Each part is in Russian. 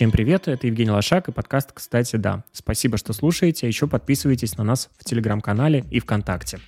Всем привет, это Евгений Лошак и подкаст «Кстати, да». Спасибо, что слушаете, а еще подписывайтесь на нас в Telegram-канале и ВКонтакте.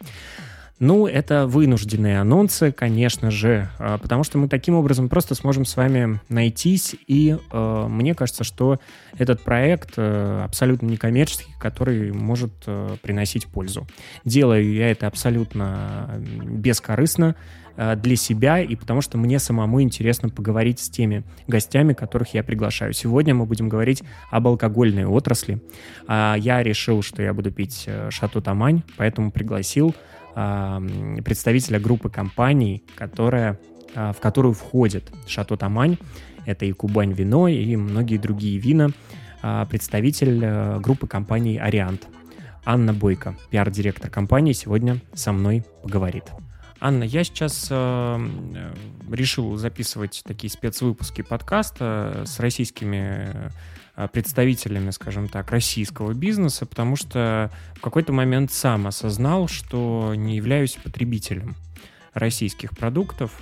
Ну, это вынужденные анонсы, конечно же, потому что мы таким образом просто сможем с вами найтись, и мне кажется, что этот проект абсолютно некоммерческий, который может приносить пользу. Делаю я это абсолютно бескорыстно для себя и потому что мне самому интересно поговорить с теми гостями, которых я приглашаю. Сегодня мы будем говорить об алкогольной отрасли. Я решил, что я буду пить «Шато Тамань», поэтому пригласил представителя группы компаний, в которую входит «Шато Тамань». Это и «Кубань Вино», и многие другие вина. Представитель группы компаний «Ариант» Анна Бойко, пиар-директор компании, сегодня со мной поговорит. Анна, я сейчас решил записывать такие спецвыпуски подкаста с российскими представителями, скажем так, российского бизнеса, потому что в какой-то момент сам осознал, что не являюсь потребителем российских продуктов.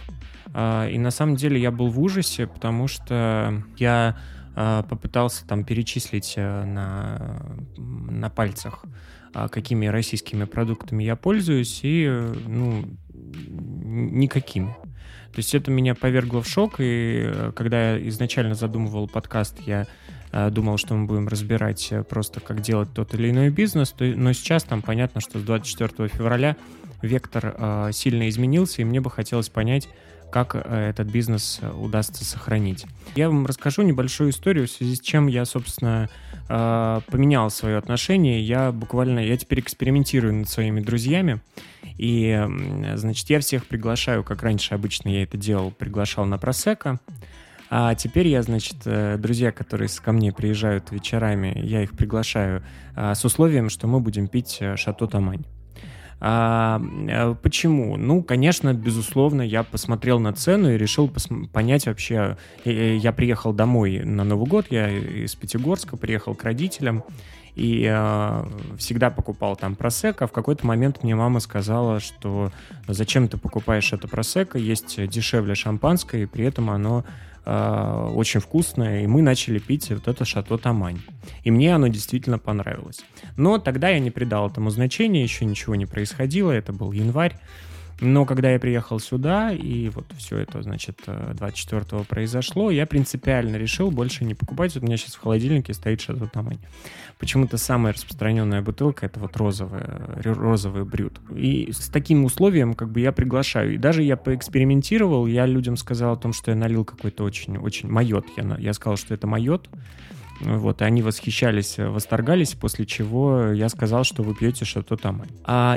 И на самом деле я был в ужасе, потому что я попытался там перечислить на пальцах, какими российскими продуктами я пользуюсь, и никакими. То есть это меня повергло в шок, и когда я изначально задумывал подкаст, я думал, что мы будем разбирать просто, как делать тот или иной бизнес, но сейчас там понятно, что с 24 февраля вектор сильно изменился, и мне бы хотелось понять, как этот бизнес удастся сохранить. Я вам расскажу небольшую историю, в связи с чем я, собственно, поменял свое отношение. Я теперь экспериментирую над своими друзьями. И, значит, я всех приглашаю, как раньше обычно я это делал, приглашал на просекко. А теперь я, значит, друзья, которые ко мне приезжают вечерами, я их приглашаю с условием, что мы будем пить «Шато Тамань». Почему? Конечно, безусловно, я посмотрел на цену и решил понять вообще. Я приехал домой на Новый год, я из Пятигорска приехал к родителям и всегда покупал там просекко. В какой-то момент мне мама сказала, что зачем ты покупаешь это просекко, есть дешевле шампанское, и при этом оно очень вкусное, и мы начали пить вот это «Шато Тамань». И мне оно действительно понравилось. Но тогда я не придал этому значения, еще ничего не происходило, это был январь. Но когда я приехал сюда, и вот все это, значит, 24-го произошло, я принципиально решил больше не покупать. Вот у меня сейчас в холодильнике стоит «Шато Тамань». Почему-то самая распространенная бутылка — это вот розовый брют. И с таким условием как бы я приглашаю. И даже я поэкспериментировал, я людям сказал о том, что я налил какой-то очень-очень майот. Я сказал, что это майот. Вот, и они восхищались, восторгались, после чего я сказал, что вы пьете «Шато Тамань».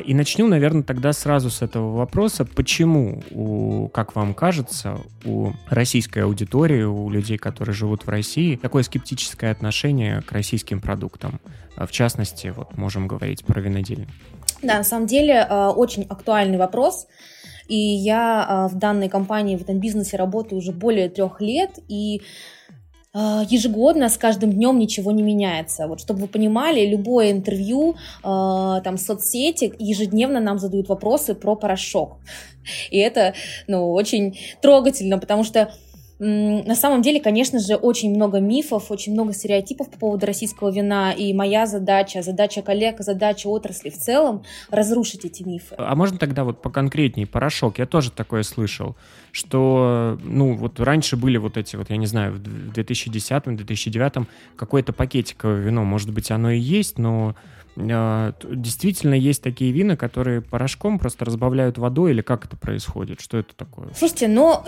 И начну, наверное, тогда сразу с этого вопроса. Почему, как вам кажется, у российской аудитории, у людей, которые живут в России, такое скептическое отношение к российским продуктам? В частности, вот можем говорить про виноделие. Да, на самом деле очень актуальный вопрос. И я в данной компании, в этом бизнесе работаю уже более 3 лет, и ежегодно с каждым днем ничего не меняется. Вот, чтобы вы понимали, любое интервью, там, соцсети ежедневно нам задают вопросы про порошок. И это, очень трогательно, потому что на самом деле, конечно же, очень много мифов, очень много стереотипов по поводу российского вина, и моя задача коллег, задача отрасли в целом — разрушить эти мифы. А можно тогда вот поконкретнее? Порошок. Я тоже такое слышал, что, вот раньше были вот эти вот, я не знаю, в 2010-2009 какое-то пакетиковое вино, может быть, оно и есть, но действительно есть такие вина, которые порошком просто разбавляют водой, или как это происходит? Что это такое? Слушайте, на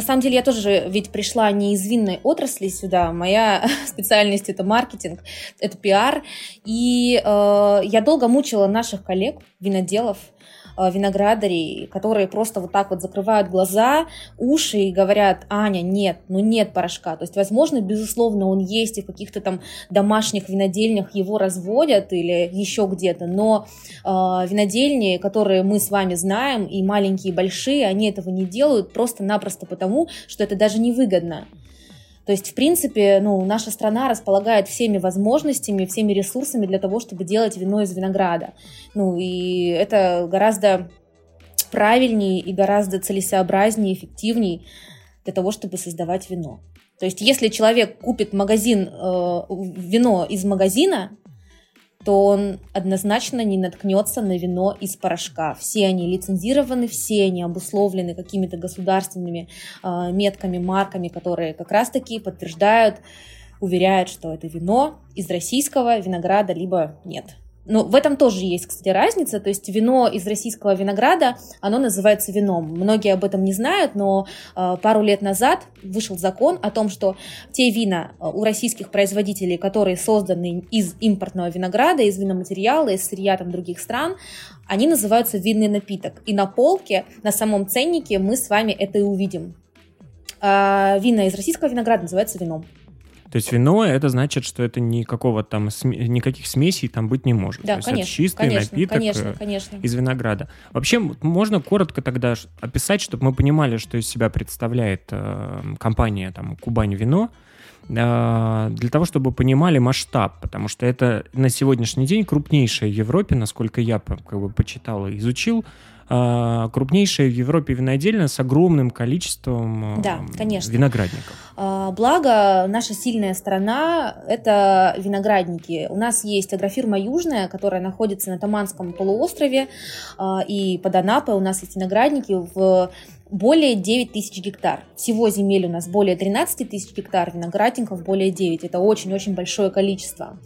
самом деле я тоже ведь пришла не из винной отрасли сюда, моя специальность — это маркетинг, это пиар, и я долго мучила наших коллег, виноделов, виноградарей, которые просто вот так вот закрывают глаза, уши и говорят: Аня, нет порошка. То есть, возможно, безусловно, он есть, и в каких-то там домашних винодельнях его разводят или еще где-то, но винодельни, которые мы с вами знаем, и маленькие, и большие, они этого не делают просто-напросто потому, что это даже невыгодно. То есть, в принципе, наша страна располагает всеми возможностями, всеми ресурсами для того, чтобы делать вино из винограда. И это гораздо правильнее и гораздо целесообразнее, эффективнее для того, чтобы создавать вино. То есть, если человек купит вино из магазина, то он однозначно не наткнется на вино из порошка. Все они лицензированы, все они обусловлены какими-то государственными метками, марками, которые как раз-таки подтверждают, уверяют, что это вино из российского винограда, либо нет. Но в этом тоже есть, кстати, разница. То есть вино из российского винограда, оно называется вином. Многие об этом не знают, но пару лет назад вышел закон о том, что те вина у российских производителей, которые созданы из импортного винограда, из виноматериала, из сырья там, других стран, они называются винный напиток. И на полке, на самом ценнике мы с вами это и увидим. А вина из российского винограда называется вином. То есть вино, это значит, что это никаких смесей там быть не может. Да, то есть конечно, это чистый напиток из винограда. Вообще, можно коротко тогда описать, чтобы мы понимали, что из себя представляет компания там, «Кубань Вино», для того, чтобы понимали масштаб, потому что это на сегодняшний день крупнейшая в Европе, насколько я почитал и изучил, крупнейшая в Европе винодельня с огромным количеством виноградников. Благо, наша сильная сторона – это виноградники. У нас есть агрофирма «Южная», которая находится на Таманском полуострове, и под Анапой у нас есть виноградники в более 9 тысяч гектар. Всего земель у нас более 13 тысяч гектар, виноградников более 9. Это очень-очень большое количество.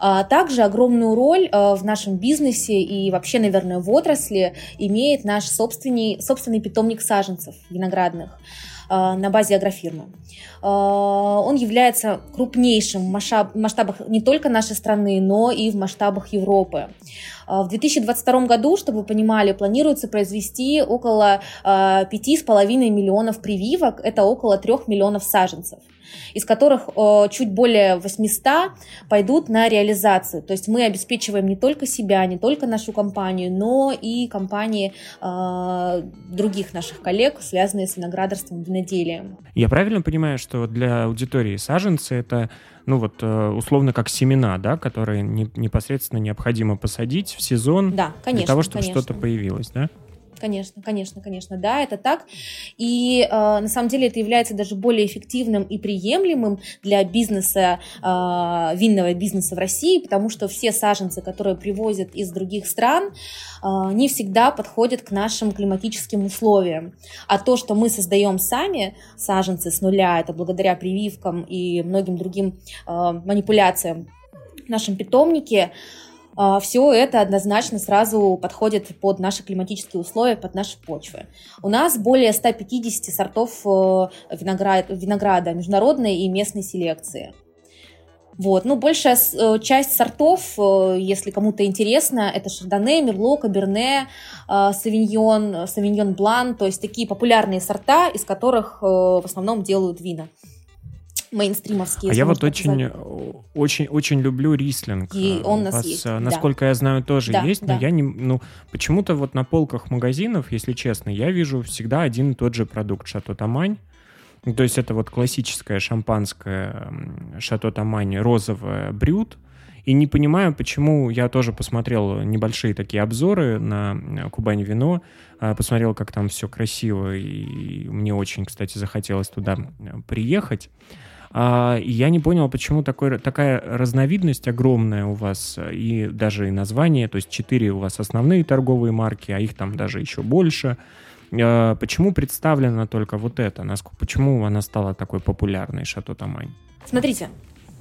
Также огромную роль в нашем бизнесе и вообще, наверное, в отрасли имеет наш собственный питомник саженцев виноградных на базе агрофирмы. Он является крупнейшим в масштабах не только нашей страны, но и в масштабах Европы. В 2022 году, чтобы вы понимали, планируется произвести около 5,5 миллионов прививок, это около 3 миллионов саженцев, из которых чуть более 800 пойдут на реализацию. То есть мы обеспечиваем не только себя, не только нашу компанию, но и компании других наших коллег, связанные с виноградарством и виноделием. Я правильно понимаю, что для аудитории саженцы это, условно, как семена, да, которые непосредственно необходимо посадить в сезон, да, конечно, для того, чтобы что-то появилось, да? Конечно, да, это так. И на самом деле это является даже более эффективным и приемлемым для бизнеса, винного бизнеса в России, потому что все саженцы, которые привозят из других стран, не всегда подходят к нашим климатическим условиям. А то, что мы создаем сами саженцы с нуля, это благодаря прививкам и многим другим манипуляциям в нашем питомнике, все это однозначно сразу подходит под наши климатические условия, под наши почвы. У нас более 150 сортов винограда международной и местной селекции. Большая часть сортов, если кому-то интересно, это шардоне, мерло, каберне, савиньон блан, то есть такие популярные сорта, из которых в основном делают вина. Мейнстримовские. А я очень люблю рислинг. И он у нас есть. Насколько я знаю, тоже есть, но я не... почему-то на полках магазинов, если честно, я вижу всегда один и тот же продукт Шато Тамань. То есть это классическое шампанское Шато Тамань, розовое брют. И не понимаю, почему, я тоже посмотрел небольшие такие обзоры на Кубань Вино, посмотрел, как там все красиво, и мне очень, кстати, захотелось туда приехать. И я не понял, почему такая разновидность огромная у вас, и даже и название, то есть 4 у вас основные торговые марки, а их там даже еще больше. Почему представлена только это? Почему она стала такой популярной, Шато Тамань? Смотрите,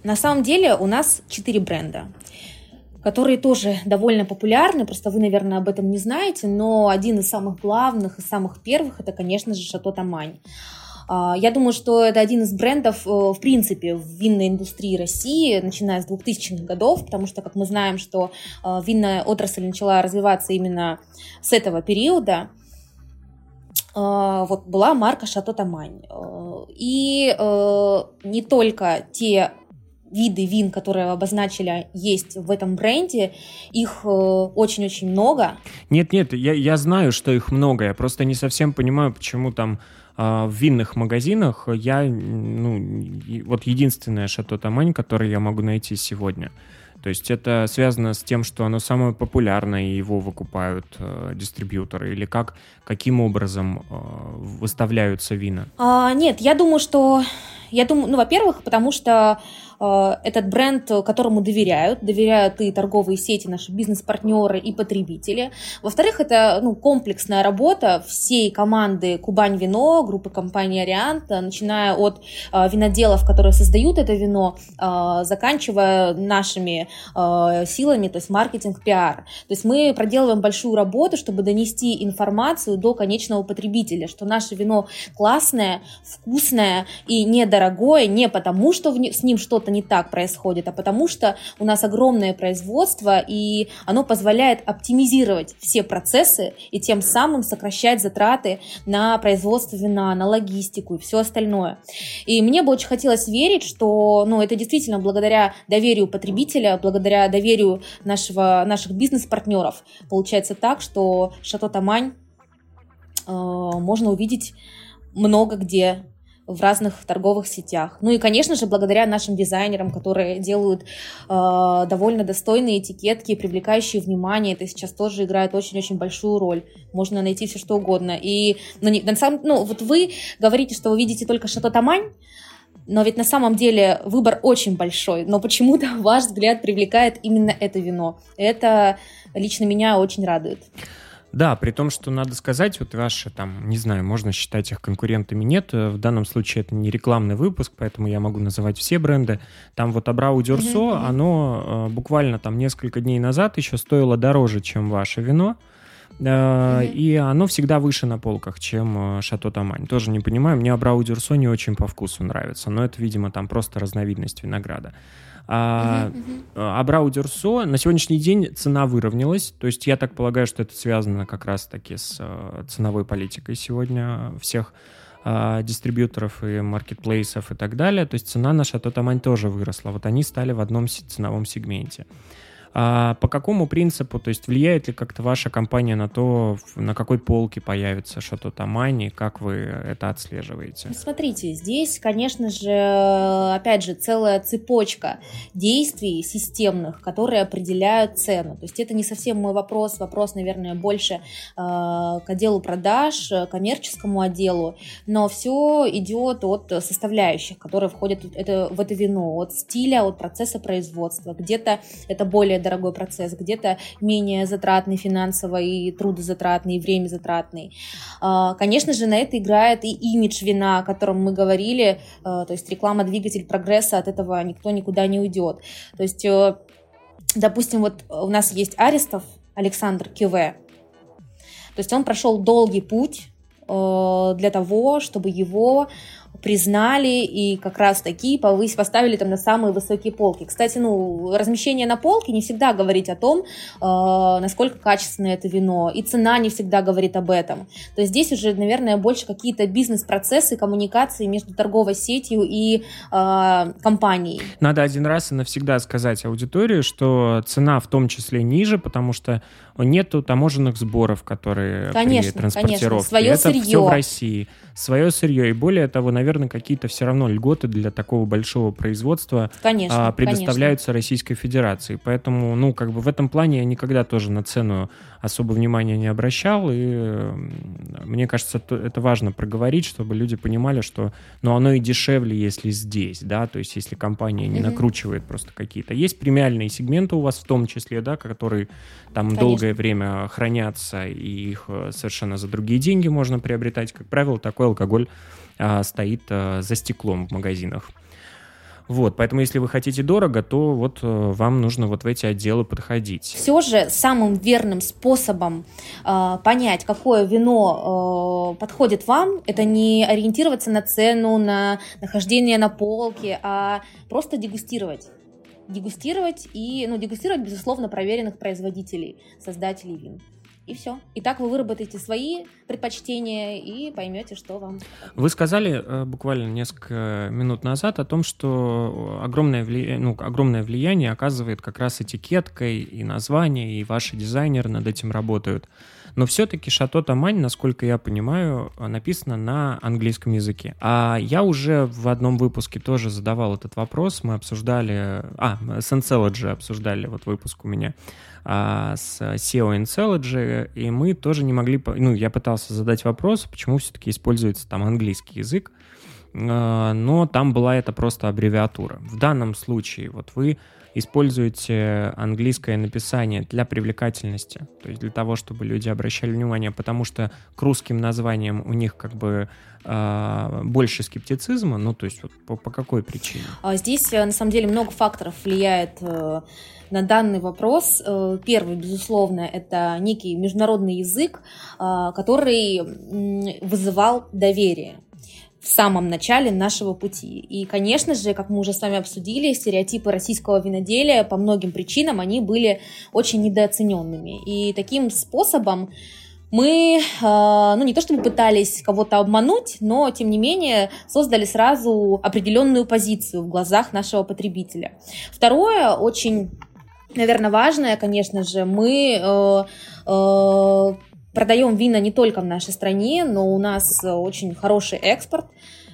на самом деле у нас 4 бренда, которые тоже довольно популярны, просто вы, наверное, об этом не знаете, но один из самых главных и самых первых, это, конечно же, Шато Тамань. Я думаю, что это один из брендов, в принципе, в винной индустрии России, начиная с 2000-х годов, потому что, как мы знаем, что винная отрасль начала развиваться именно с этого периода. Была марка Шато Тамань. И не только те виды вин, которые обозначили, есть в этом бренде, их очень-очень много. Нет, я знаю, что их много, я просто не совсем понимаю, почему там в винных магазинах я, единственное Шато Тамань, которое я могу найти сегодня. То есть это связано с тем, что оно самое популярное, и его выкупают дистрибьюторы? Или каким образом выставляются вина? Нет, я думаю, что Я думаю, ну, во-первых, потому что этот бренд, которому доверяют и торговые сети, наши бизнес-партнеры, и потребители. Во-вторых, это комплексная работа всей команды «Кубань Вино», группы компании «Ариант», начиная от виноделов, которые создают это вино, заканчивая нашими силами, то есть маркетинг, пиар. То есть мы проделываем большую работу, чтобы донести информацию до конечного потребителя, что наше вино классное, вкусное и недорогое не потому, что с ним что-то не так происходит, а потому что у нас огромное производство, и оно позволяет оптимизировать все процессы и тем самым сокращать затраты на производство вина, на логистику и все остальное. И мне бы очень хотелось верить, что это действительно благодаря доверию потребителя, благодаря доверию наших бизнес-партнеров получается так, что Шато Тамань можно увидеть много где в разных торговых сетях. Ну и, конечно же, благодаря нашим дизайнерам, которые делают довольно достойные этикетки, привлекающие внимание. Это сейчас тоже играет очень-очень большую роль. Можно найти все, что угодно. И вот вы говорите, что вы видите только Шато Тамань, но ведь на самом деле выбор очень большой. Но почему-то ваш взгляд привлекает именно это вино. Это лично меня очень радует. Да, при том, что надо сказать, вот ваши там, не знаю, можно считать их конкурентами, нет, в данном случае это не рекламный выпуск, поэтому я могу называть все бренды. Там вот Абрау Дюрсо, оно буквально там несколько дней назад еще стоило дороже, чем ваше вино, и оно всегда выше на полках, чем Шато Тамань. Тоже не понимаю, мне Абрау Дюрсо не очень по вкусу нравится, но это, видимо, там просто разновидность винограда. Абрау Дюрсо на сегодняшний день цена выровнялась. То есть я так полагаю, что это связано как раз-таки с ценовой политикой сегодня всех дистрибьюторов и маркетплейсов и так далее. То есть цена на Шато Тамань тоже выросла. Вот они стали в одном ценовом сегменте. По какому принципу, то есть влияет ли как-то ваша компания на то, на какой полке появится Шато Тамань, и как вы это отслеживаете? Смотрите, здесь, конечно же, опять же, целая цепочка действий системных, которые определяют цену. То есть это не совсем мой вопрос, наверное, больше к отделу продаж, коммерческому отделу, но все идет от составляющих, которые входят в это вино, от стиля, от процесса производства. Где-то это более дорогой процесс, где-то менее затратный финансово и трудозатратный, и времязатратный. Конечно же, на это играет и имидж вина, о котором мы говорили, то есть реклама — двигатель прогресса, от этого никто никуда не уйдет. То есть, допустим, вот у нас есть Аристов Александр Кюве, то есть он прошел долгий путь для того, чтобы его признали и как раз таки поставили там на самые высокие полки. Кстати, размещение на полке не всегда говорит о том, насколько качественное это вино, и цена не всегда говорит об этом. То есть здесь уже, наверное, больше какие-то бизнес-процессы, коммуникации между торговой сетью и компанией. Надо один раз и навсегда сказать аудитории, что цена в том числе ниже, потому что нету таможенных сборов, которые при транспортировке. Конечно, свое сырье. Это все в России. Свое сырье. И более того, наверное, какие-то все равно льготы для такого большого производства предоставляются Российской Федерации. Поэтому, в этом плане я никогда тоже на цену особо внимания не обращал. И мне кажется, это важно проговорить, чтобы люди понимали, что оно и дешевле, если здесь, да, то есть если компания не накручивает просто какие-то. Есть премиальные сегменты у вас в том числе, да, которые там долгое время хранятся, и их совершенно за другие деньги можно приобретать. Как правило, такой алкоголь стоит за стеклом в магазинах. Вот, поэтому если вы хотите дорого, то вот вам нужно вот в эти отделы подходить. Все же самым верным способом понять, какое вино подходит вам, это не ориентироваться на цену, на нахождение на полке, а просто дегустировать. Дегустировать, безусловно, проверенных производителей, создателей вин. И все. И так вы выработаете свои предпочтения и поймете, что вам. Вы сказали буквально несколько минут назад о том, что огромное влияние оказывает как раз этикетка и название, и ваши дизайнеры над этим работают. Но все-таки Шато Тамань, насколько я понимаю, написано на английском языке. А я уже в одном выпуске тоже задавал этот вопрос. Мы обсуждали... Senseology обсуждали, вот выпуск у меня с SEO Senseology, и мы тоже не могли... я пытался задать вопрос, почему все-таки используется там английский язык. но там была это просто аббревиатура. В данном случае вот вы используете английское написание для привлекательности, то есть для того, чтобы люди обращали внимание, потому что к русским названиям у них как бы больше скептицизма, ну то есть вот по какой причине? Здесь на самом деле много факторов влияет на данный вопрос. Первый, безусловно, это некий международный язык, который вызывал доверие в самом начале нашего пути. И, конечно же, как мы уже с вами обсудили, стереотипы российского виноделия по многим причинам, они были очень недооцененными. И таким способом мы, не то чтобы пытались кого-то обмануть, но, тем не менее, создали сразу определенную позицию в глазах нашего потребителя. Второе, очень, наверное, важное, конечно же, мы продаем вина не только в нашей стране, но у нас очень хороший экспорт,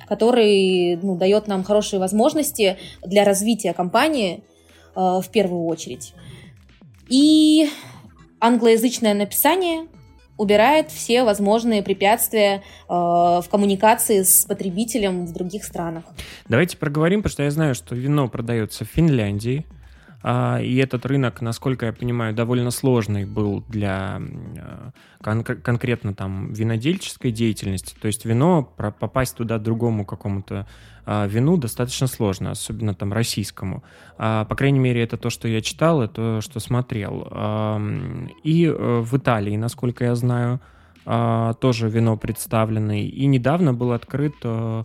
который дает нам хорошие возможности для развития компании в первую очередь. И англоязычное написание убирает все возможные препятствия в коммуникации с потребителем в других странах. Давайте проговорим, потому что я знаю, что вино продается в Финляндии. И этот рынок, насколько я понимаю, довольно сложный был для конкретно там винодельческой деятельности. То есть вино, попасть туда другому какому-то вину достаточно сложно, особенно там российскому. По крайней мере, это то, что я читал, это то, что смотрел. И в Италии, насколько я знаю, тоже вино представлено. И недавно было открыто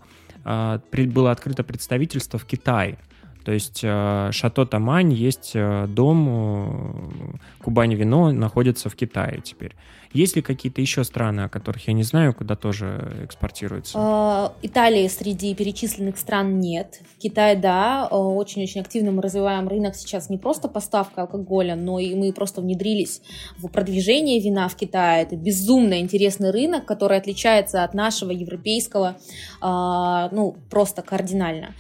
представительство в Китае. То есть Шато Тамань, есть дом, Кубань Вино находится в Китае теперь. Есть ли какие-то еще страны, о которых я не знаю, куда тоже экспортируется? Италии среди перечисленных стран нет. В Китае, да, очень-очень активно мы развиваем рынок сейчас не просто поставка алкоголя, но и мы просто внедрились в продвижение вина в Китае. Это безумно интересный рынок, который отличается от нашего европейского, просто кардинально.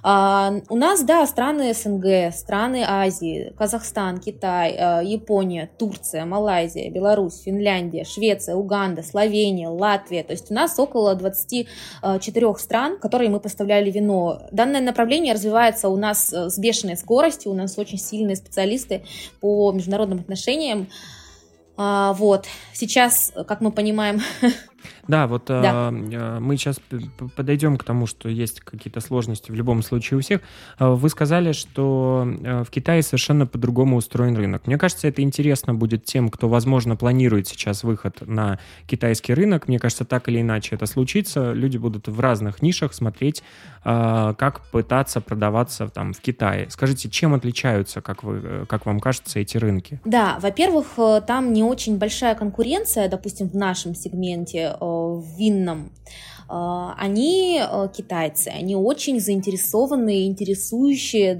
У нас, да, страны СНГ, страны Азии, Казахстан, Китай, Япония, Турция, Малайзия, Беларусь, Финляндия, Швеция, Уганда, Словения, Латвия. То есть у нас около 24 стран, в которые мы поставляли вино. Данное направление развивается у нас с бешеной скоростью, у нас очень сильные специалисты по международным отношениям. Сейчас, как мы понимаем... Да, да. Мы сейчас подойдем к тому, что есть какие-то сложности в любом случае у всех. Вы сказали, что в Китае совершенно по-другому устроен рынок. Мне кажется, это интересно будет тем, кто, возможно, планирует сейчас выход на китайский рынок. Мне кажется, так или иначе это случится. Люди будут в разных нишах смотреть, как пытаться продаваться там в Китае. Скажите, чем отличаются, как вам кажется, эти рынки? Да, во-первых, там не очень большая конкуренция, допустим, в нашем сегменте, в винном. Они китайцы, они очень заинтересованные, интересующиеся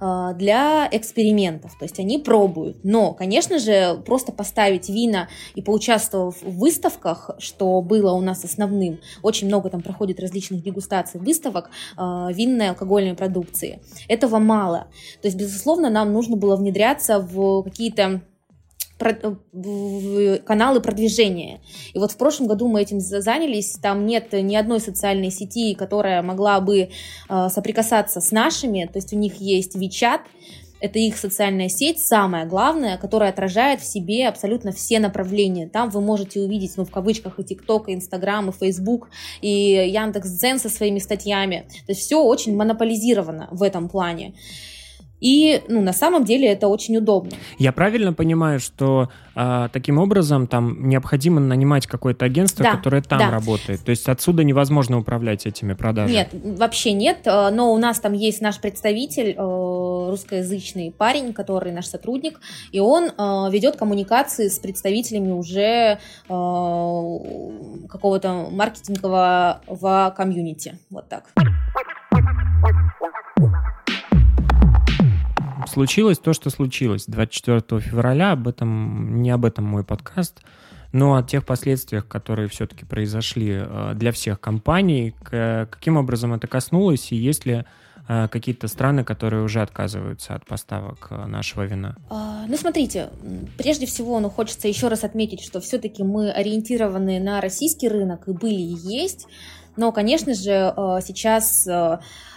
для экспериментов, то есть они пробуют, но, конечно же, просто поставить вина и поучаствовав в выставках, что было у нас основным, очень много там проходит различных дегустаций, выставок винной, алкогольной продукции, этого мало, то есть, безусловно, нам нужно было внедряться в какие-то каналы продвижения. И вот в прошлом году мы этим занялись. Там нет ни одной социальной сети, которая могла бы соприкасаться с нашими. То есть у них есть WeChat. Это их социальная сеть, самая главная, которая отражает в себе абсолютно все направления. Там вы можете увидеть, в кавычках, и ТикТок, и Инстаграм, и Фейсбук, и Яндекс.Дзен со своими статьями. То есть все очень монополизировано в этом плане. И, на самом деле это очень удобно. Я правильно понимаю, что таким образом там необходимо нанимать какое-то агентство, да, которое там работает? То есть отсюда невозможно управлять этими продажами? Нет, вообще нет. Но у нас там есть наш представитель, русскоязычный парень, который наш сотрудник, и он ведет коммуникации с представителями уже какого-то маркетингового комьюнити. Вот так. Случилось то, что случилось 24 февраля, не об этом мой подкаст, но о тех последствиях, которые все-таки произошли для всех компаний, каким образом это коснулось и есть ли какие-то страны, которые уже отказываются от поставок нашего вина? Ну, смотрите, прежде всего, хочется еще раз отметить, что все-таки мы ориентированы на российский рынок, и были, и есть. Но, конечно же, сейчас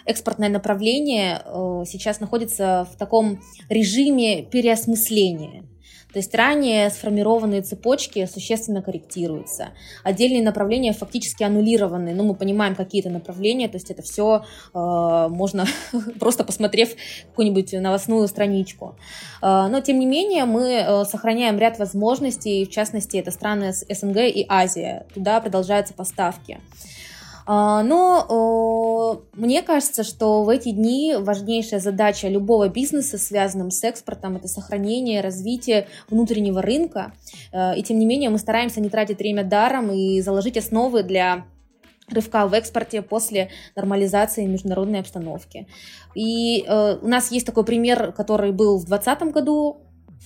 экспортное направление сейчас находится в таком режиме переосмысления. То есть ранее сформированные цепочки существенно корректируются. Отдельные направления фактически аннулированы. Ну, мы понимаем какие-то направления, то есть это все можно просто посмотрев какую-нибудь новостную страничку. Но, тем не менее, мы сохраняем ряд возможностей, в частности, это страны СНГ и Азия. Туда продолжаются поставки. Но мне кажется, что в эти дни важнейшая задача любого бизнеса, связанного с экспортом, это сохранение, развитие внутреннего рынка. И тем не менее мы стараемся не тратить время даром и заложить основы для рывка в экспорте после нормализации международной обстановки. И у нас есть такой пример, который был в 2020 году,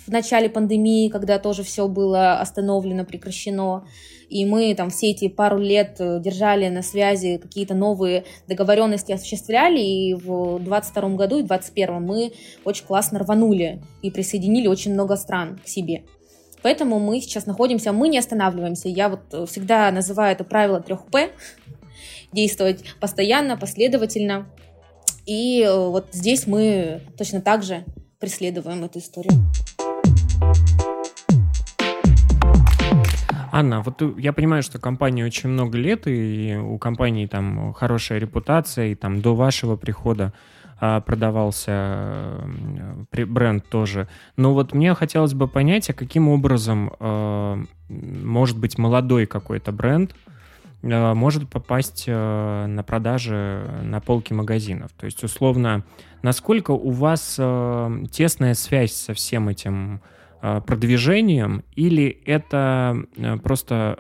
в начале пандемии, когда тоже все было остановлено, прекращено, и мы там все эти пару лет держали на связи какие-то новые договоренности, осуществляли, и в 2022 году и 2021 мы очень классно рванули и присоединили очень много стран к себе. Поэтому мы сейчас находимся, мы не останавливаемся. Я всегда называю это правило 3П, действовать постоянно, последовательно, и здесь мы точно так же преследуем эту историю. Анна, я понимаю, что компании очень много лет, и у компании там хорошая репутация, и там до вашего прихода продавался бренд тоже. Но мне хотелось бы понять, а каким образом, может быть, молодой какой-то бренд может попасть на продажи на полки магазинов. То есть, условно, насколько у вас тесная связь со всем этим продвижением, или это просто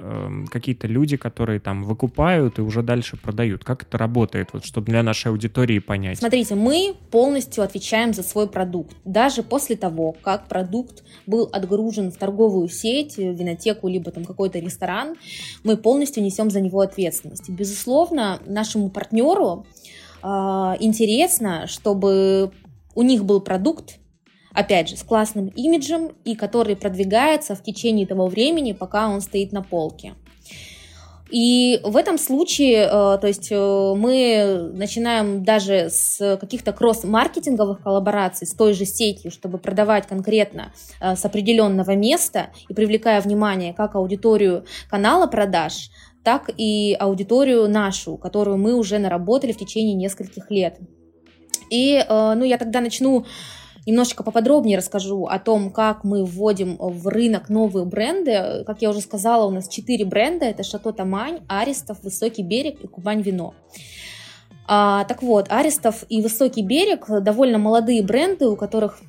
какие-то люди, которые там выкупают и уже дальше продают? Как это работает, чтобы для нашей аудитории понять? Смотрите, мы полностью отвечаем за свой продукт. Даже после того, как продукт был отгружен в торговую сеть, в винотеку, либо там какой-то ресторан, мы полностью несем за него ответственность. Безусловно, нашему партнеру интересно, чтобы у них был продукт, опять же, с классным имиджем, и который продвигается в течение того времени, пока он стоит на полке. И в этом случае, то есть мы начинаем даже с каких-то кросс-маркетинговых коллабораций с той же сетью, чтобы продавать конкретно с определенного места и привлекая внимание как аудиторию канала продаж, так и аудиторию нашу, которую мы уже наработали в течение нескольких лет. И я тогда начну... Немножечко поподробнее расскажу о том, как мы вводим в рынок новые бренды. Как я уже сказала, у нас 4 бренда. Это Шато Тамань, Аристов, Высокий Берег и Кубань Вино. Аристов и Высокий Берег довольно молодые бренды, у которых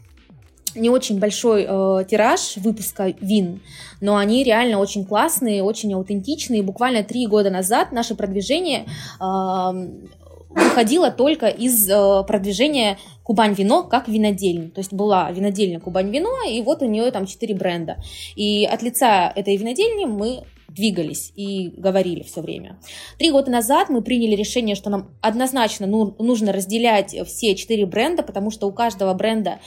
не очень большой тираж выпуска вин, но они реально очень классные, очень аутентичные. И буквально 3 года назад наше продвижение... выходила только из продвижения Кубань Вино как винодельни. То есть была винодельня Кубань Вино, и у нее там 4 бренда. И от лица этой винодельни мы двигались и говорили все время. 3 года назад мы приняли решение, что нам однозначно нужно разделять все 4 бренда, потому что у каждого бренда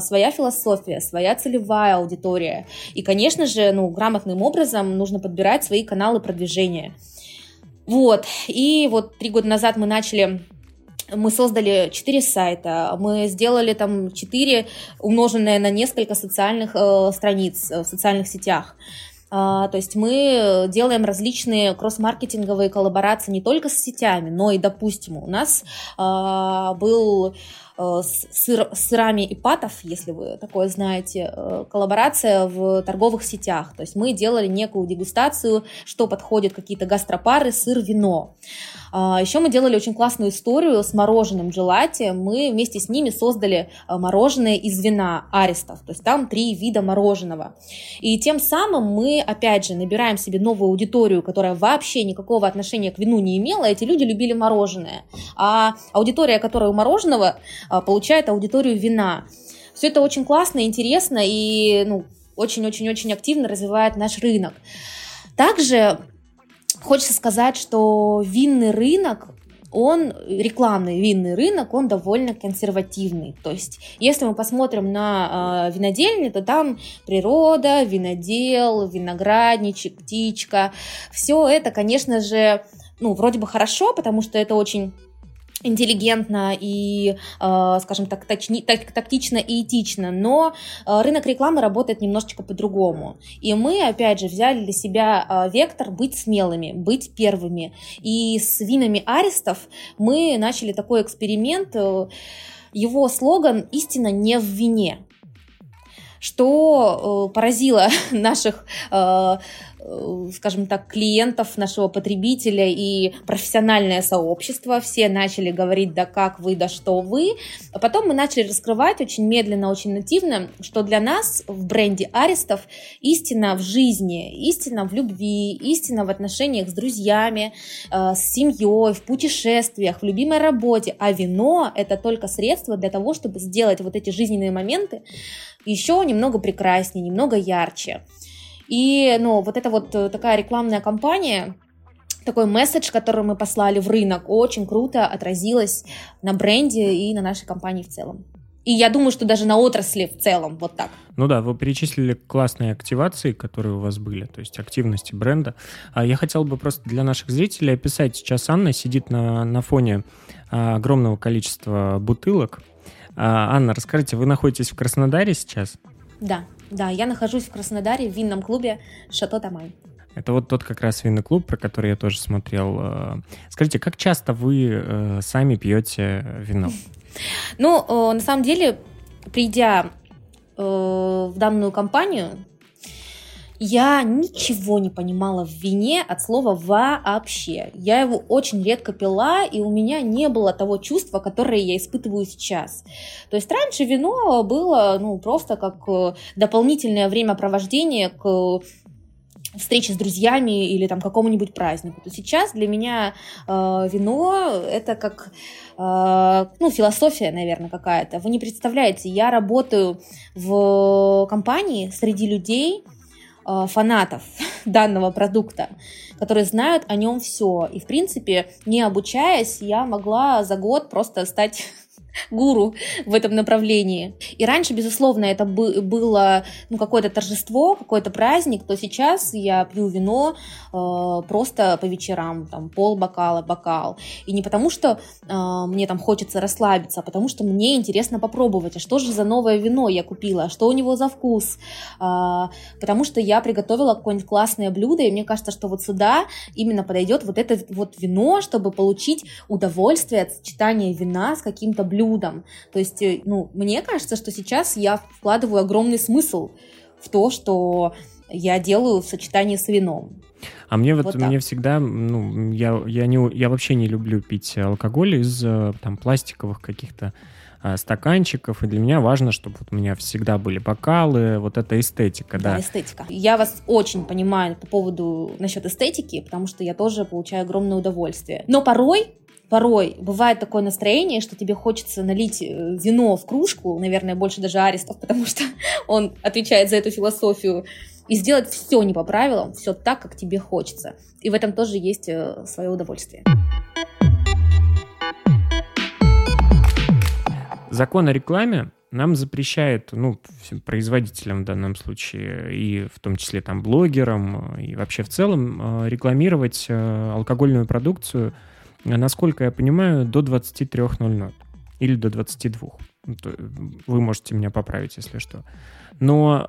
своя философия, своя целевая аудитория. И, конечно же, грамотным образом нужно подбирать свои каналы продвижения. И 3 года назад мы создали 4 сайта, мы сделали там 4 умноженное на несколько социальных страниц в социальных сетях. То есть мы делаем различные кросс-маркетинговые коллаборации не только с сетями, но и, допустим, у нас был с сырами Ипатов, если вы такое знаете, коллаборация в торговых сетях. То есть мы делали некую дегустацию, что подходит, какие-то гастропары, сыр, вино. Еще мы делали очень классную историю с мороженым джелати. Мы вместе с ними создали мороженое из вина Аристов. То есть там 3 вида мороженого. И тем самым мы, опять же, набираем себе новую аудиторию, которая вообще никакого отношения к вину не имела. Эти люди любили мороженое. А аудитория, которая у мороженого, получает аудиторию вина. Все это очень классно, интересно и очень-очень-очень активно развивает наш рынок. Также хочется сказать, что винный рынок он, рекламный винный рынок, он довольно консервативный. То есть, если мы посмотрим на винодельни, то там природа, винодел, виноградничек, птичка. Все это, конечно же, ну, вроде бы хорошо, потому что это очень интеллигентно и, скажем так, тактично и этично, но рынок рекламы работает немножечко по-другому. И мы, опять же, взяли для себя вектор быть смелыми, быть первыми. И с винами Аристов мы начали такой эксперимент. Его слоган «Истина не в вине», что поразило наших, скажем так, клиентов, нашего потребителя и профессиональное сообщество. Все начали говорить: да как вы, да что вы. А потом мы начали раскрывать очень медленно, очень нативно, что для нас в бренде Аристов истина в жизни, истина в любви, истина в отношениях с друзьями, с семьей, в путешествиях, в любимой работе. А вино – это только средство для того, чтобы сделать вот эти жизненные моменты еще немного прекраснее, немного ярче. И, ну, вот это вот такая рекламная кампания, такой месседж, который мы послали в рынок, очень круто отразилось на бренде и на нашей компании в целом. И я думаю, что даже на отрасли в целом, вот так. Ну да, вы перечислили классные активации, которые у вас были, то есть активности бренда. Я хотел бы просто для наших зрителей описать. Сейчас Анна сидит на фоне огромного количества бутылок. Анна, расскажите, вы находитесь в Краснодаре сейчас? Да, я нахожусь в Краснодаре в винном клубе «Шато Тамань». Это вот тот как раз винный клуб, про который я тоже смотрел. Скажите, как часто вы сами пьете вино? Ну, на самом деле, придя в данную компанию, я ничего не понимала в вине от слова «вообще». Я его очень редко пила, и у меня не было того чувства, которое я испытываю сейчас. То есть раньше вино было, ну, просто как дополнительное времяпровождение к встрече с друзьями или там какому-нибудь празднику. То сейчас для меня вино – это как философия, наверное, какая-то. Вы не представляете, я работаю в компании среди людей, фанатов данного продукта, которые знают о нем все. И, в принципе, не обучаясь, я могла за год просто стать гуру в этом направлении. И раньше, безусловно, это было, ну, какое-то торжество, какой-то праздник, то сейчас я пью вино просто по вечерам, там, полбокала, бокал. И не потому, что мне там хочется расслабиться, а потому, что мне интересно попробовать, а что же за новое вино я купила, а что у него за вкус, потому что я приготовила какое-нибудь классное блюдо, и мне кажется, что вот сюда именно подойдет вот это вот вино, чтобы получить удовольствие от сочетания вина с каким-то блюдом. То есть, ну, мне кажется, что сейчас я вкладываю огромный смысл в то, что я делаю в сочетании с вином. А мне вот мне всегда, ну, я вообще не люблю пить алкоголь из там пластиковых каких-то стаканчиков, и для меня важно, чтобы вот у меня всегда были бокалы, вот эта эстетика. Да, эстетика. Я вас очень понимаю по поводу насчет эстетики, потому что я тоже получаю огромное удовольствие. Но порой бывает такое настроение, что тебе хочется налить вино в кружку, наверное, больше даже Аристов, потому что он отвечает за эту философию, и сделать все не по правилам, все так, как тебе хочется. И в этом тоже есть свое удовольствие. Закон о рекламе нам запрещает, ну, производителям в данном случае, и в том числе там блогерам, и вообще в целом рекламировать алкогольную продукцию, насколько я понимаю, до 23:00 или до 22. Вы можете меня поправить, если что. Но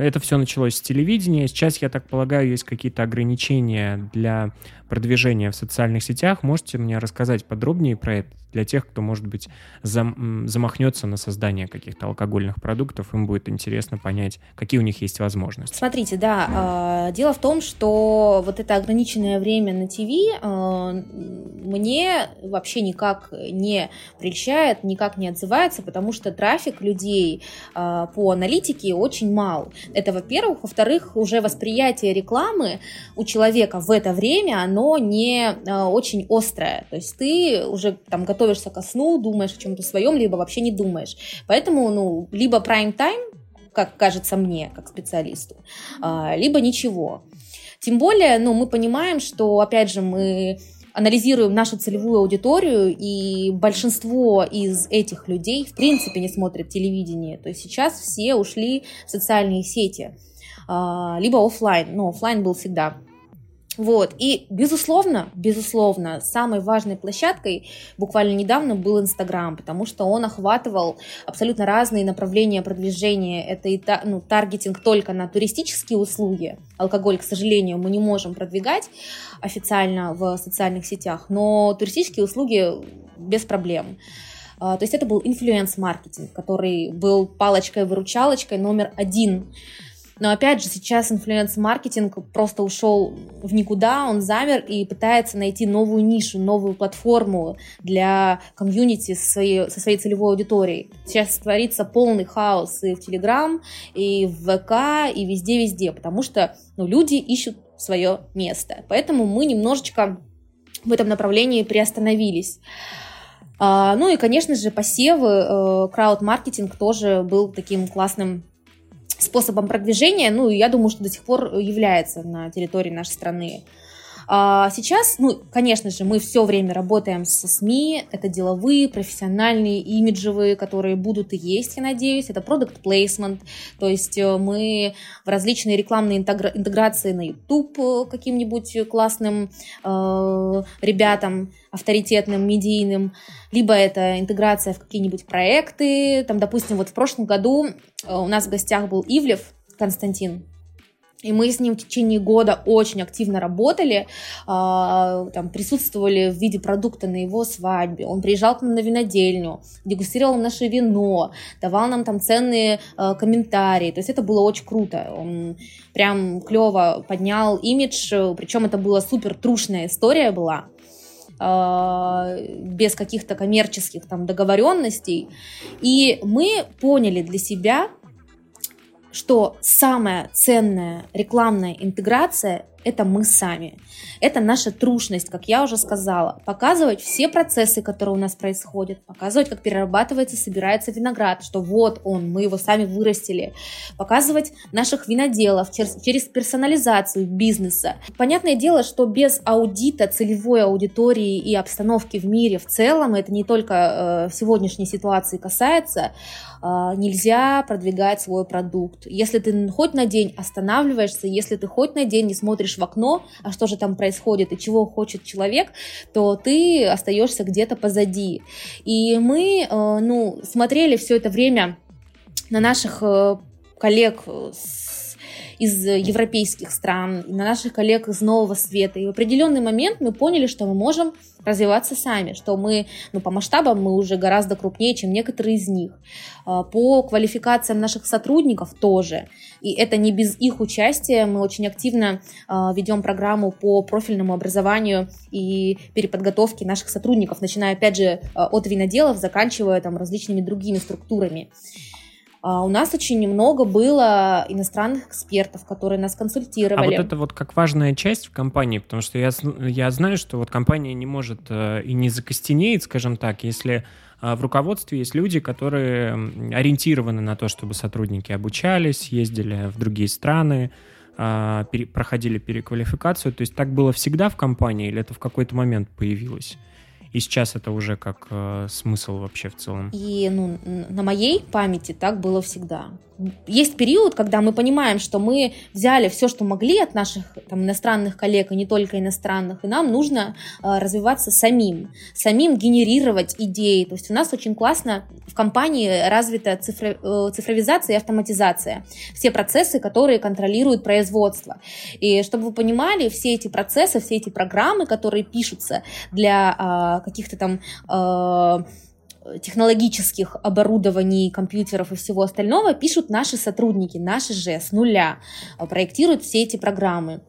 это все началось с телевидения. Сейчас, я так полагаю, есть какие-то ограничения для продвижения в социальных сетях. Можете мне рассказать подробнее про это для тех, кто, может быть, замахнется на создание каких-то алкогольных продуктов? Им будет интересно понять, какие у них есть возможности. Смотрите, да. Дело в том, что вот это ограниченное время на ТВ мне вообще никак не прельщает, никак не отзывается, потому что трафик людей по аналитике очень мал. Это, во-первых. Во-вторых, уже восприятие рекламы у человека в это время, оно не очень острое. То есть ты уже там готовишься ко сну, думаешь о чем-то своем, либо вообще не думаешь. Поэтому, ну, либо прайм-тайм, как кажется мне, как специалисту, либо ничего. Тем более, ну, мы понимаем, что, опять же, мы анализируем нашу целевую аудиторию, и большинство из этих людей в принципе не смотрят телевидение. То есть сейчас все ушли в социальные сети, либо офлайн, но офлайн был всегда. Вот. И, безусловно, самой важной площадкой буквально недавно был Инстаграм, потому что он охватывал абсолютно разные направления продвижения. Это и таргетинг только на туристические услуги. Алкоголь, к сожалению, мы не можем продвигать официально в социальных сетях, но туристические услуги без проблем. То есть это был инфлюенс-маркетинг, который был палочкой-выручалочкой номер один. Но опять же, сейчас инфлюенс-маркетинг просто ушел в никуда, он замер и пытается найти новую нишу, новую платформу для комьюнити со своей целевой аудиторией. Сейчас творится полный хаос и в Telegram, и в ВК, и везде-везде, потому что люди ищут свое место. Поэтому мы немножечко в этом направлении приостановились. Ну и, конечно же, посевы, крауд-маркетинг тоже был таким классным способом продвижения, я думаю, что до сих пор является на территории нашей страны. А сейчас, конечно же, мы все время работаем со СМИ, это деловые, профессиональные, имиджевые, которые будут и есть, я надеюсь, это product placement, то есть мы в различные рекламные интеграции на YouTube каким-нибудь классным ребятам, авторитетным, медийным, либо это интеграция в какие-нибудь проекты, там, допустим, в прошлом году у нас в гостях был Ивлев Константин, и мы с ним в течение года очень активно работали, там, присутствовали в виде продукта на его свадьбе. Он приезжал к нам на винодельню, дегустировал наше вино, давал нам там ценные комментарии. То есть это было очень круто. Он прям клево поднял имидж, причем это была супер трушная история была, без каких-то коммерческих там договоренностей. И мы поняли для себя, что самая ценная рекламная интеграция – это мы сами. Это наша трушность, как я уже сказала. Показывать все процессы, которые у нас происходят. Показывать, как перерабатывается, собирается виноград, что вот он, мы его сами вырастили. Показывать наших виноделов через персонализацию бизнеса. Понятное дело, что без аудита целевой аудитории и обстановки в мире в целом, это не только сегодняшней ситуации касается, нельзя продвигать свой продукт. Если ты хоть на день останавливаешься, если ты хоть на день не смотришь в окно, а что же там происходит и чего хочет человек, то ты остаешься где-то позади. И мы, смотрели все это время на наших коллег из европейских стран, на наших коллег из Нового Света. И в определенный момент мы поняли, что мы можем развиваться сами, что мы, по масштабам мы уже гораздо крупнее, чем некоторые из них. По квалификациям наших сотрудников тоже. И это не без их участия. Мы очень активно ведем программу по профильному образованию и переподготовке наших сотрудников, начиная, опять же, от виноделов, заканчивая там различными другими структурами. У нас очень много было иностранных экспертов, которые нас консультировали. А вот это вот как важная часть в компании, потому что я знаю, что вот компания не может и не закостенеет, скажем так, если в руководстве есть люди, которые ориентированы на то, чтобы сотрудники обучались, ездили в другие страны, проходили переквалификацию. То есть так было всегда в компании или это в какой-то момент появилось? И сейчас это уже как смысл вообще в целом. И на моей памяти так было всегда. Есть период, когда мы понимаем, что мы взяли все, что могли от наших там, иностранных коллег, и не только иностранных, и нам нужно развиваться самим генерировать идеи. То есть у нас очень классно в компании развита цифровизация и автоматизация. Все процессы, которые контролируют производство. И чтобы вы понимали, все эти процессы, все эти программы, которые пишутся для каких-то там... технологических оборудований, компьютеров и всего остального пишут наши сотрудники, наши же с нуля, проектируют все эти программы,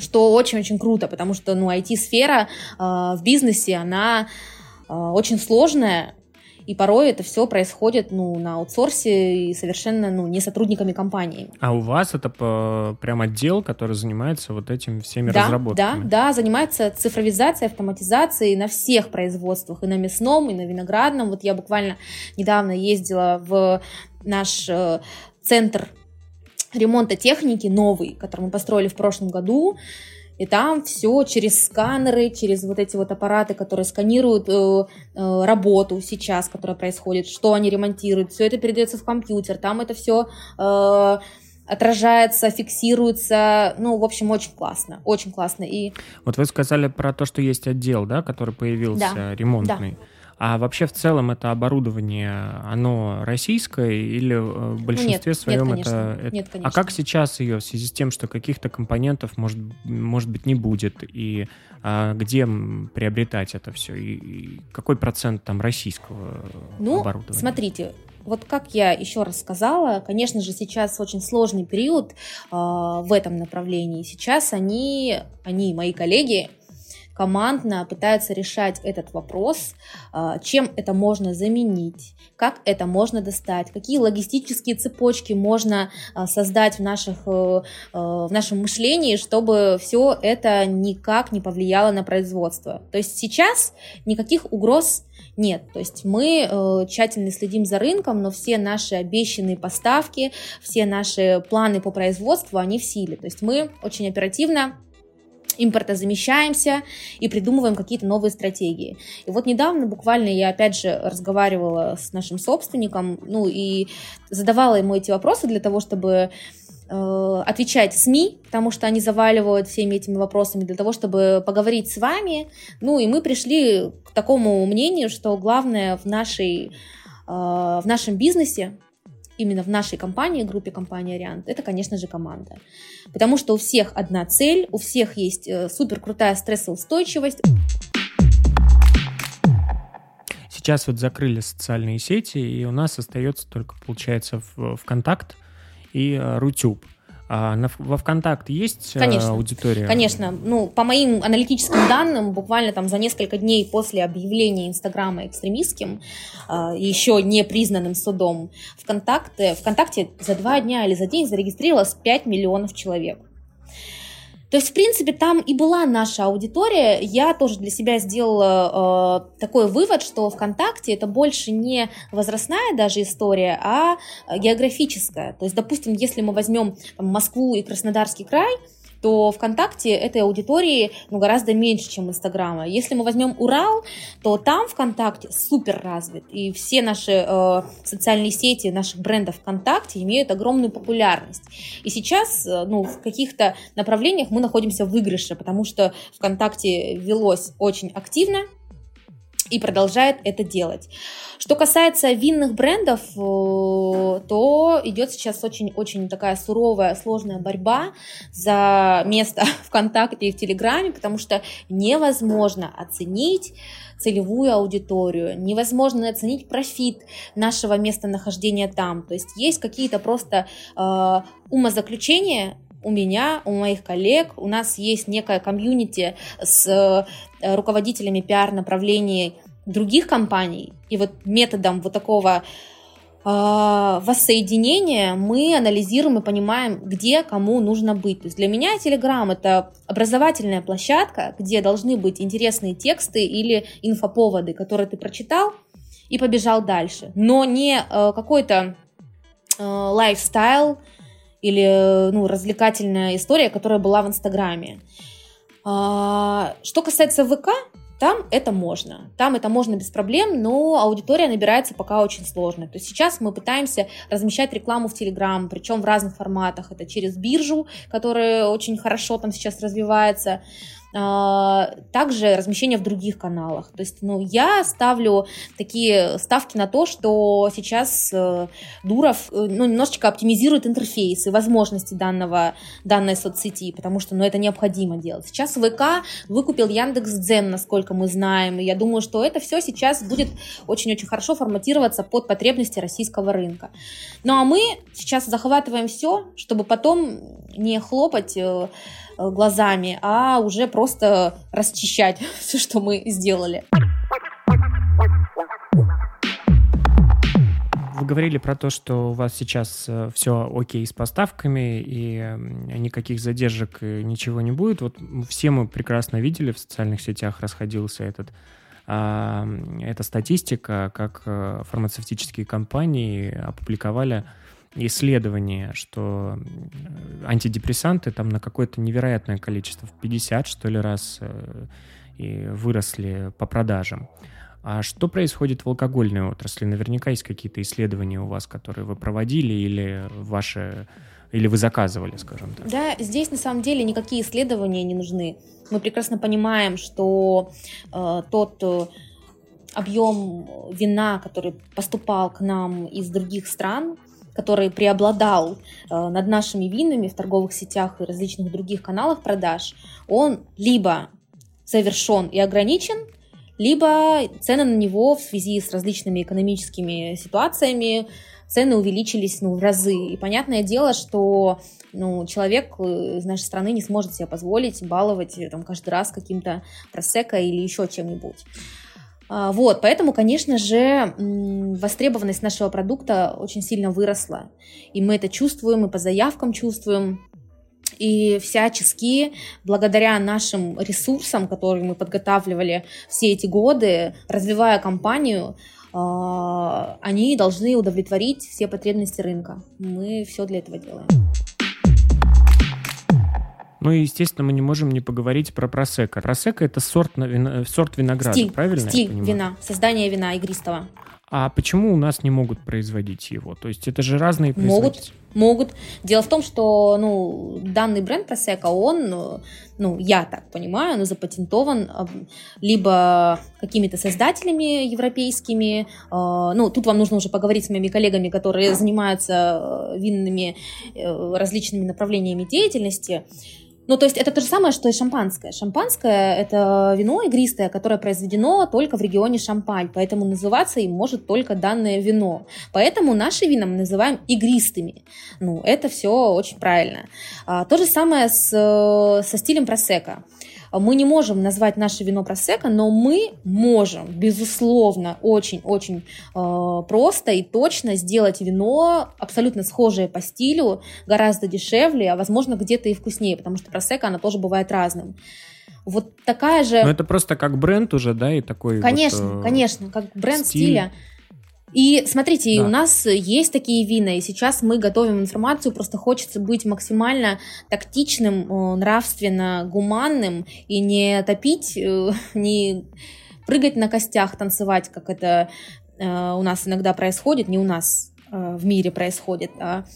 что очень-очень круто, потому что IT-сфера в бизнесе, она очень сложная, и порой это все происходит на аутсорсе и совершенно не сотрудниками компании. А у вас это прям отдел, который занимается вот этим всеми разработками? Да, занимается цифровизацией, автоматизацией на всех производствах, и на мясном, и на виноградном. Вот я буквально недавно ездила в наш центр ремонта техники новый, который мы построили в прошлом году, И там все через сканеры, через вот эти вот аппараты, которые сканируют работу сейчас, которая происходит, что они ремонтируют, все это передается в компьютер, там это все отражается, фиксируется, ну, в общем, очень классно. И... Вот вы сказали про то, что есть отдел, да, который появился, да, ремонтный. Да. А вообще в целом это оборудование, оно российское или в большинстве своем это... Нет, конечно. А как сейчас ее в связи с тем, что каких-то компонентов, может быть, не будет? И где приобретать это все? И какой процент там российского оборудования? Ну, смотрите, вот как я еще раз сказала, конечно же, сейчас очень сложный период в этом направлении. Сейчас они, мои коллеги, командно пытаются решать этот вопрос, чем это можно заменить, как это можно достать, какие логистические цепочки можно создать в нашем мышлении, чтобы все это никак не повлияло на производство. То есть сейчас никаких угроз нет. То есть мы тщательно следим за рынком, но все наши обещанные поставки, все наши планы по производству, они в силе. То есть мы очень оперативно импортозамещаемся и придумываем какие-то новые стратегии. И вот недавно буквально я опять же разговаривала с нашим собственником, ну и задавала ему эти вопросы для того, чтобы отвечать СМИ, потому что они заваливают всеми этими вопросами, для того, чтобы поговорить с вами. Ну и мы пришли к такому мнению, что главное в нашем бизнесе, именно в нашей компании, группе компании «Ариант», это, конечно же, команда. Потому что у всех одна цель, у всех есть супер крутая стрессоустойчивость. Сейчас вот закрыли социальные сети, и у нас остается только, получается, ВКонтакт и Рутюб. Во ВКонтакте есть аудитория? Конечно. Ну, по моим аналитическим данным, буквально там за несколько дней после объявления Инстаграма экстремистским, еще не признанным судом, ВКонтакте за 2 дня или за день зарегистрировалось 5 миллионов человек. То есть, в принципе, там и была наша аудитория. Я тоже для себя сделала такой вывод, что ВКонтакте это больше не возрастная даже история, а географическая. То есть, допустим, если мы возьмем там Москву и Краснодарский край, то ВКонтакте этой аудитории гораздо меньше, чем Инстаграма. Если мы возьмем Урал, то там ВКонтакте супер развит. И все наши социальные сети, наших брендов ВКонтакте имеют огромную популярность. И сейчас в каких-то направлениях мы находимся в выигрыше, потому что ВКонтакте велось очень активно и продолжает это делать. Что касается винных брендов, то идет сейчас очень-очень такая суровая, сложная борьба за место ВКонтакте и в Телеграме, потому что невозможно оценить целевую аудиторию, невозможно оценить профит нашего местонахождения там. То есть есть какие-то просто умозаключения у меня, у моих коллег, у нас есть некая комьюнити с руководителями пиар-направлений других компаний, и вот методом вот такого воссоединения мы анализируем и понимаем, где кому нужно быть. То есть для меня Telegram — это образовательная площадка, где должны быть интересные тексты или инфоповоды, которые ты прочитал и побежал дальше, но не какой-то лайфстайл, или развлекательная история, которая была в Инстаграме. Что касается ВК, там это можно. Там это можно без проблем, но аудитория набирается пока очень сложно. То есть сейчас мы пытаемся размещать рекламу в Телеграм, причем в разных форматах. Это через биржу, которая очень хорошо там сейчас развивается. Также размещение в других каналах. То есть, я ставлю такие ставки на то, что сейчас Дуров немножечко оптимизирует интерфейс и возможности данной соцсети, потому что это необходимо делать. Сейчас ВК выкупил Яндекс.Дзен, насколько мы знаем, и я думаю, что это все сейчас будет очень-очень хорошо форматироваться под потребности российского рынка. Ну а мы сейчас захватываем все, чтобы потом не хлопать глазами, а уже просто расчищать все, что мы сделали. Вы говорили про то, что у вас сейчас все окей с поставками, и никаких задержек, ничего не будет. Вот все мы прекрасно видели, в социальных сетях расходился эта статистика, как фармацевтические компании опубликовали исследование, что антидепрессанты там на какое-то невероятное количество, в 50, что ли, раз и выросли по продажам. А что происходит в алкогольной отрасли? Наверняка есть какие-то исследования у вас, которые вы проводили или вы заказывали, скажем так. Да, здесь на самом деле никакие исследования не нужны. Мы прекрасно понимаем, что тот объем вина, который поступал к нам из других стран, который преобладал над нашими винами в торговых сетях и различных других каналах продаж, он либо завершен и ограничен, либо цены на него в связи с различными экономическими ситуациями, цены увеличились в разы. И понятное дело, что человек из нашей страны не сможет себе позволить баловать каждый раз каким-то просекко или еще чем-нибудь. Вот, поэтому, конечно же, востребованность нашего продукта очень сильно выросла. И мы это чувствуем, и по заявкам чувствуем. И всячески, благодаря нашим ресурсам, которые мы подготавливали все эти годы, развивая компанию, они должны удовлетворить все потребности рынка. Мы все для этого делаем. Ну и, естественно, мы не можем не поговорить про просекко. Просекко – это сорт винограда, стиль, правильно? Стиль вина, создание вина игристого. А почему у нас не могут производить его? То есть это же разные производители. Могут. Дело в том, что данный бренд Просекко, он, я так понимаю, запатентован либо какими-то создателями европейскими. Тут вам нужно уже поговорить с моими коллегами, которые занимаются винными различными направлениями деятельности. То есть это то же самое, что и шампанское. Шампанское – это вино игристое, которое произведено только в регионе Шампань, поэтому называться им может только данное вино. Поэтому наши вина мы называем игристыми. Это все очень правильно. То же самое со стилем просекко. Мы не можем назвать наше вино просекко, но мы можем, безусловно, очень-очень просто и точно сделать вино абсолютно схожее по стилю, гораздо дешевле, а, возможно, где-то и вкуснее, потому что просекко, оно тоже бывает разным. Вот такая же... Но это просто как бренд уже, да, и такой... Конечно, конечно, как бренд стиля. И смотрите, да. У нас есть такие вина, и сейчас мы готовим информацию, просто хочется быть максимально тактичным, нравственно гуманным, и не топить, не прыгать на костях, танцевать, как это у нас иногда происходит, не у нас, в мире происходит.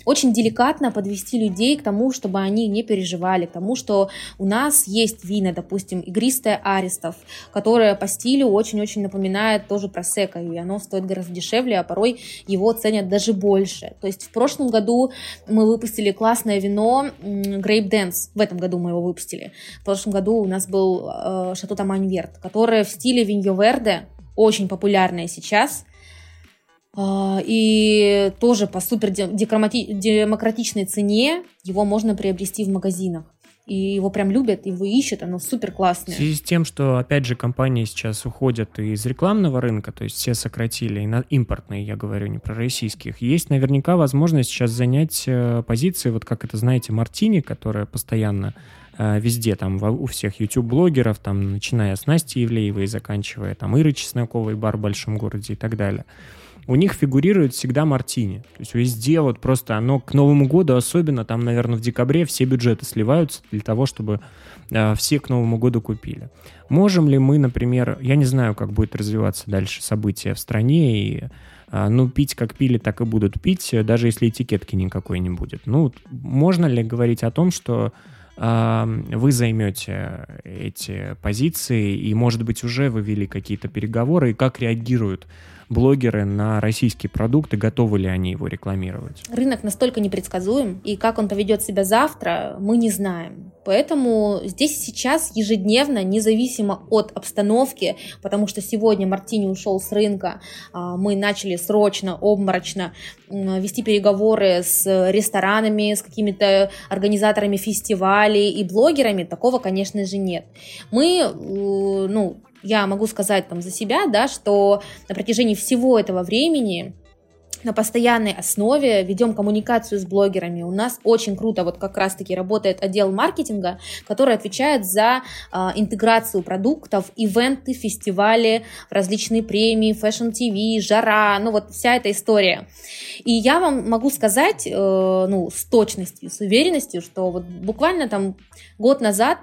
Очень деликатно подвести людей к тому, чтобы они не переживали, к тому, что у нас есть вина, допустим, игристое Аристов, которое по стилю очень-очень напоминает тоже просекко, и оно стоит гораздо дешевле, а порой его ценят даже больше. То есть в прошлом году мы выпустили классное вино Grape Dance, в этом году мы его выпустили. В прошлом году у нас был Шато Тамань Верт, которое в стиле Виньо Верде, очень популярное сейчас, и тоже по супер демократичной цене его можно приобрести в магазинах. И его прям любят, его ищут, оно супер классное. В связи с тем, что, опять же, компании сейчас уходят из рекламного рынка, то есть все сократили, импортные, я говорю, не про российских, есть наверняка возможность сейчас занять позиции, вот как это, знаете, Мартини, которая постоянно везде, там, у всех YouTube-блогеров, там, начиная с Насти Евлеевой и заканчивая, там, Иры Чесноковой, бар в большом городе и так далее. У них фигурирует всегда мартини. То есть везде вот просто оно к Новому году, особенно там, наверное, в декабре все бюджеты сливаются для того, чтобы все к Новому году купили. Можем ли мы, например, я не знаю, как будет развиваться дальше события в стране, и пить как пили, так и будут пить, даже если этикетки никакой не будет. Можно ли говорить о том, что вы займете эти позиции, и, может быть, уже вы вели какие-то переговоры, и как реагируют блогеры на российские продукты, готовы ли они его рекламировать? Рынок настолько непредсказуем, и как он поведет себя завтра, мы не знаем. Поэтому здесь и сейчас ежедневно, независимо от обстановки, потому что сегодня Мартини ушел с рынка, мы начали срочно, обморочно вести переговоры с ресторанами, с какими-то организаторами фестивалей и блогерами, такого, конечно же, нет. Мы, я могу сказать за себя, что на протяжении всего этого времени на постоянной основе ведем коммуникацию с блогерами. У нас очень круто вот как раз-таки работает отдел маркетинга, который отвечает за интеграцию продуктов, ивенты, фестивали, различные премии, Fashion TV, Жара, ну вот вся эта история. И я вам могу сказать, ну, с точностью, с уверенностью, что вот буквально там год назад,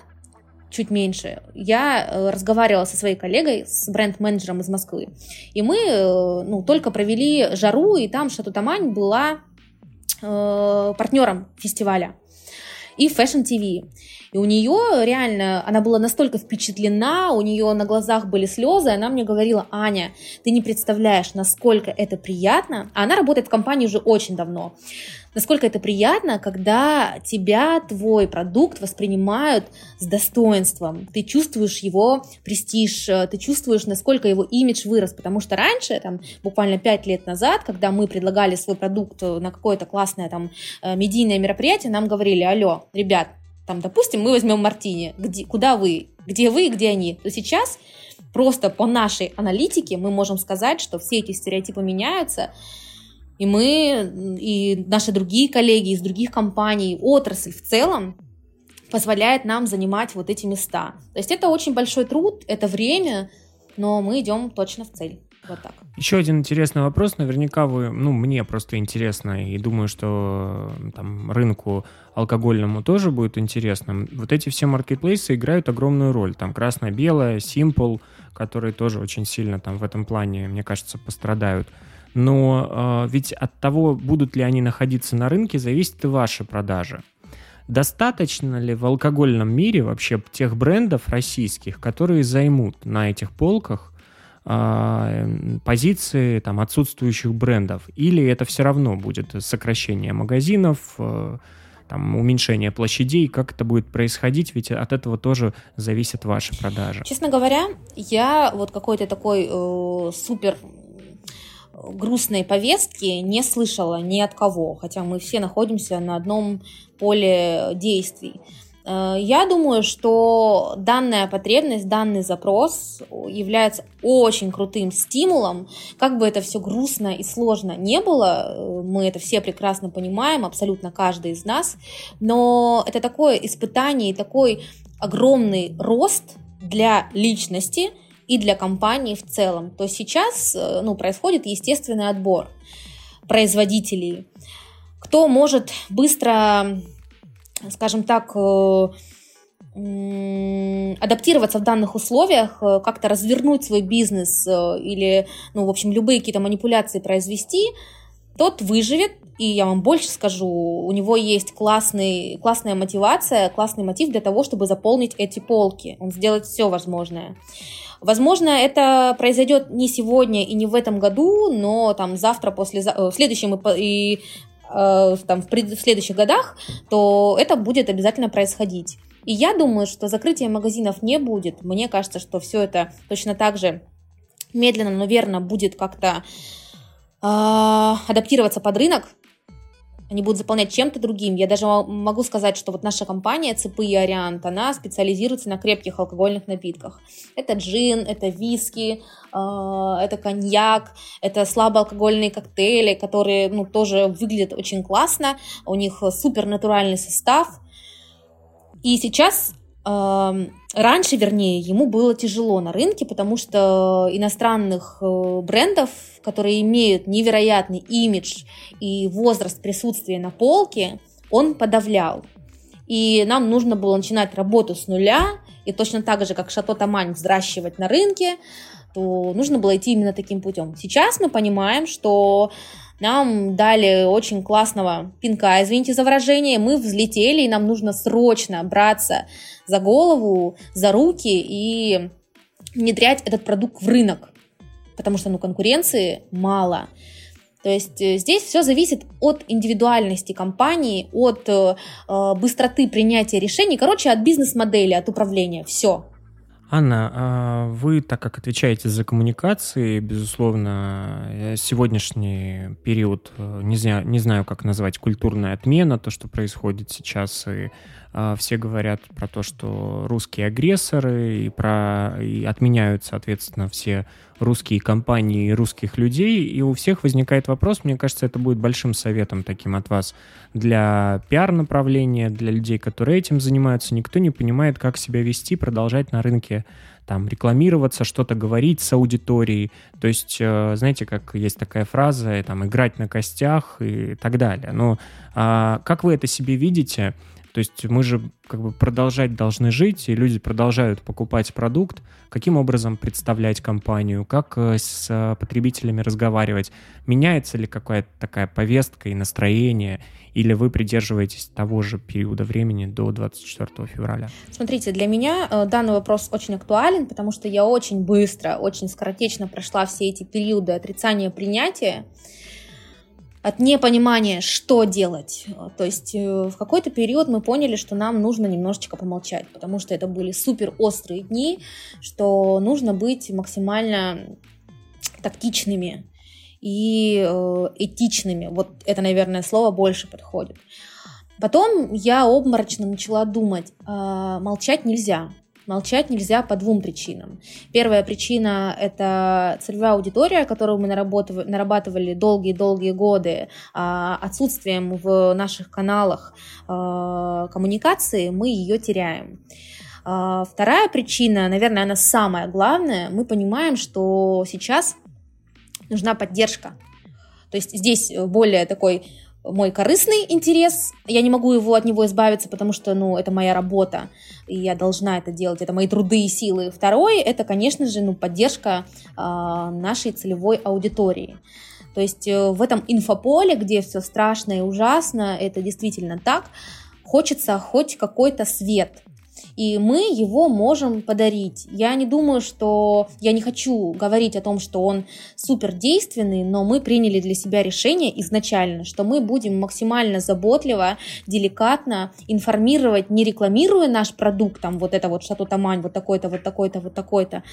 чуть меньше, я разговаривала со своей коллегой, с бренд-менеджером из Москвы, и мы, ну, только провели Жару, и там Шато Тамань была партнером фестиваля и Fashion TV. И у нее реально, она была настолько впечатлена, у нее на глазах были слезы, она мне говорила: Аня, ты не представляешь, насколько это приятно, а она работает в компании уже очень давно, насколько это приятно, когда тебя, твой продукт воспринимают с достоинством, ты чувствуешь его престиж, ты чувствуешь, насколько его имидж вырос, потому что раньше, там, буквально 5 лет назад, когда мы предлагали свой продукт на какое-то классное там медийное мероприятие, нам говорили: алло, ребят, там, допустим, мы возьмем Мартини, где вы, где они, то сейчас просто по нашей аналитике мы можем сказать, что все эти стереотипы меняются, и мы, и наши другие коллеги из других компаний, отрасль в целом позволяет нам занимать вот эти места. То есть это очень большой труд, это время, но мы идем точно в цель. Вот так. Еще один интересный вопрос. Наверняка вы, ну, мне просто интересно, и думаю, что там рынку алкогольному тоже будет интересно. Вот эти все маркетплейсы играют огромную роль. Там красно-белое, Simple, которые тоже очень сильно там в этом плане, мне кажется, пострадают. Но ведь от того, будут ли они находиться на рынке, зависит и ваши продажи. Достаточно ли в алкогольном мире вообще тех брендов российских, которые займут на этих полках позиции там отсутствующих брендов, или это все равно будет сокращение магазинов, там, уменьшение площадей, как это будет происходить, ведь от этого тоже зависят ваши продажи. Честно говоря, я вот какой-то такой супер грустной повестки не слышала ни от кого, хотя мы все находимся на одном поле действий. Я думаю, что данная потребность, данный запрос является очень крутым стимулом. Как бы это все грустно и сложно не было, мы это все прекрасно понимаем, абсолютно каждый из нас, но это такое испытание и такой огромный рост для личности и для компании в целом. То есть сейчас, ну, происходит естественный отбор производителей. Кто может быстро, скажем так, адаптироваться в данных условиях, как-то развернуть свой бизнес или, ну, в общем, любые какие-то манипуляции произвести, тот выживет. И я вам больше скажу, у него есть классная мотивация, классный мотив для того, чтобы заполнить эти полки. Он сделает все возможное. Возможно, это произойдет не сегодня и не в этом году, но там завтра, послезавтра, в следующем и там, в следующих годах, то это будет обязательно происходить. И я думаю, что закрытия магазинов не будет. Мне кажется, что все это точно так же медленно, но верно будет как-то адаптироваться под рынок. Они будут заполнять чем-то другим. Я даже могу сказать, что вот наша компания ЦП и Ариант, она специализируется на крепких алкогольных напитках. Это джин, это виски, это коньяк, это слабоалкогольные коктейли, которые, ну, тоже выглядят очень классно. У них супер натуральный состав. И сейчас, раньше, вернее, ему было тяжело на рынке, потому что иностранных брендов, которые имеют невероятный имидж и возраст присутствия на полке, он подавлял. И нам нужно было начинать работу с нуля, и точно так же, как Шато Тамань взращивать на рынке, то нужно было идти именно таким путем. Сейчас мы понимаем, что нам дали очень классного пинка, извините за выражение, мы взлетели, и нам нужно срочно браться за голову, за руки и внедрять этот продукт в рынок, потому что, ну, конкуренции мало. То есть здесь все зависит от индивидуальности компании, от быстроты принятия решений, короче, от бизнес-модели, от управления, все. Анна, вы, так как отвечаете за коммуникации, безусловно, сегодняшний период, не знаю, как назвать, культурная отмена, то, что происходит сейчас, и все говорят про то, что русские агрессоры, и отменяют, соответственно, все русские компании и русских людей, и у всех возникает вопрос, мне кажется, это будет большим советом таким от вас для пиар-направления, для людей, которые этим занимаются. Никто не понимает, как себя вести, продолжать на рынке там рекламироваться, что-то говорить с аудиторией. То есть, знаете, как есть такая фраза, там, играть на костях и так далее. Но как вы это себе видите? То есть мы же как бы продолжать должны жить, и люди продолжают покупать продукт. Каким образом представлять компанию? Как с потребителями разговаривать? Меняется ли какая-то такая повестка и настроение? Или вы придерживаетесь того же периода времени до 24 февраля? Смотрите, для меня данный вопрос очень актуален, потому что я очень быстро, очень скоротечно прошла все эти периоды отрицания, принятия. От непонимания, что делать. То есть в какой-то период мы поняли, что нам нужно немножечко помолчать, потому что это были супер острые дни, что нужно быть максимально тактичными и этичными. Вот это, наверное, слово больше подходит. Потом я обморочно начала думать, молчать нельзя. Молчать нельзя по двум причинам. Первая причина – это целевая аудитория, которую мы нарабатывали долгие-долгие годы. Отсутствием в наших каналах коммуникации мы ее теряем. Вторая причина, наверное, она самая главная. Мы понимаем, что сейчас нужна поддержка. То есть здесь более такой мой корыстный интерес, я не могу его, от него избавиться, потому что, это моя работа, и я должна это делать, это мои труды и силы. Второе, это, конечно же, поддержка нашей целевой аудитории. То есть в этом инфополе, где все страшно и ужасно, это действительно так, хочется хоть какой-то свет. И мы его можем подарить. Я не думаю, что... Я не хочу говорить о том, что он супердейственный, но мы приняли для себя решение изначально, что мы будем максимально заботливо, деликатно информировать, не рекламируя наш продукт, там, вот это вот Шато Тамань, вот такой-то, вот такой-то, вот такой-то,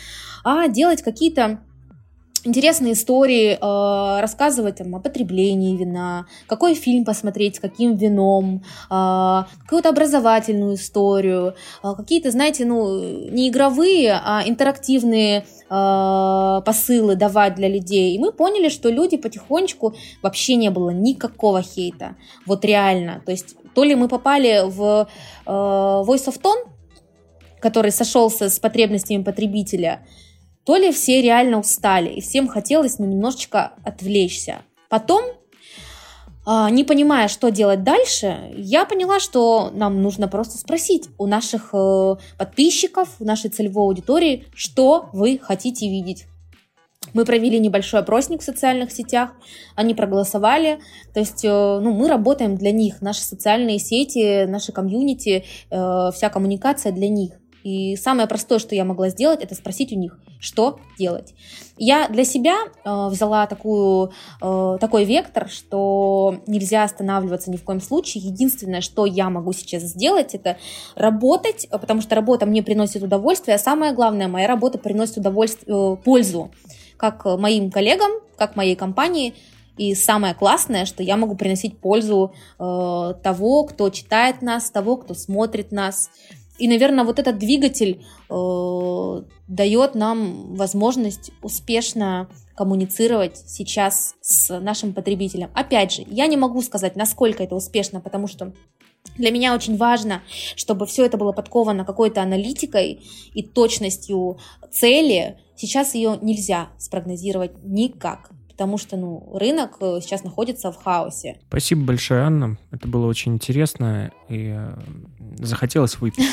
а делать какие-то интересные истории, рассказывать о потреблении вина, какой фильм посмотреть, с каким вином, какую-то образовательную историю, какие-то, знаете, не игровые, а интерактивные посылы давать для людей. И мы поняли, что люди потихонечку, вообще не было никакого хейта, вот реально. То есть то ли мы попали в Voice of Tone, который сошелся с потребностями потребителя, то ли все реально устали, и всем хотелось немножечко отвлечься. Потом, не понимая, что делать дальше, я поняла, что нам нужно просто спросить у наших подписчиков, у нашей целевой аудитории, что вы хотите видеть. Мы провели небольшой опросник в социальных сетях, они проголосовали, то есть мы работаем для них, наши социальные сети, наши комьюнити, вся коммуникация для них. И самое простое, что я могла сделать, это спросить у них, что делать. Я для себя взяла такой вектор, что нельзя останавливаться ни в коем случае. Единственное, что я могу сейчас сделать, это работать, потому что работа мне приносит удовольствие, а самое главное, моя работа приносит удовольствие, пользу как моим коллегам, как моей компании. И самое классное, что я могу приносить пользу того, кто читает нас, того, кто смотрит нас. И, наверное, вот этот двигатель дает нам возможность успешно коммуницировать сейчас с нашим потребителем. Опять же, я не могу сказать, насколько это успешно, потому что для меня очень важно, чтобы все это было подковано какой-то аналитикой и точностью цели. Сейчас ее нельзя спрогнозировать никак, потому что рынок сейчас находится в хаосе. Спасибо большое, Анна. Это было очень интересно, и захотелось выпить.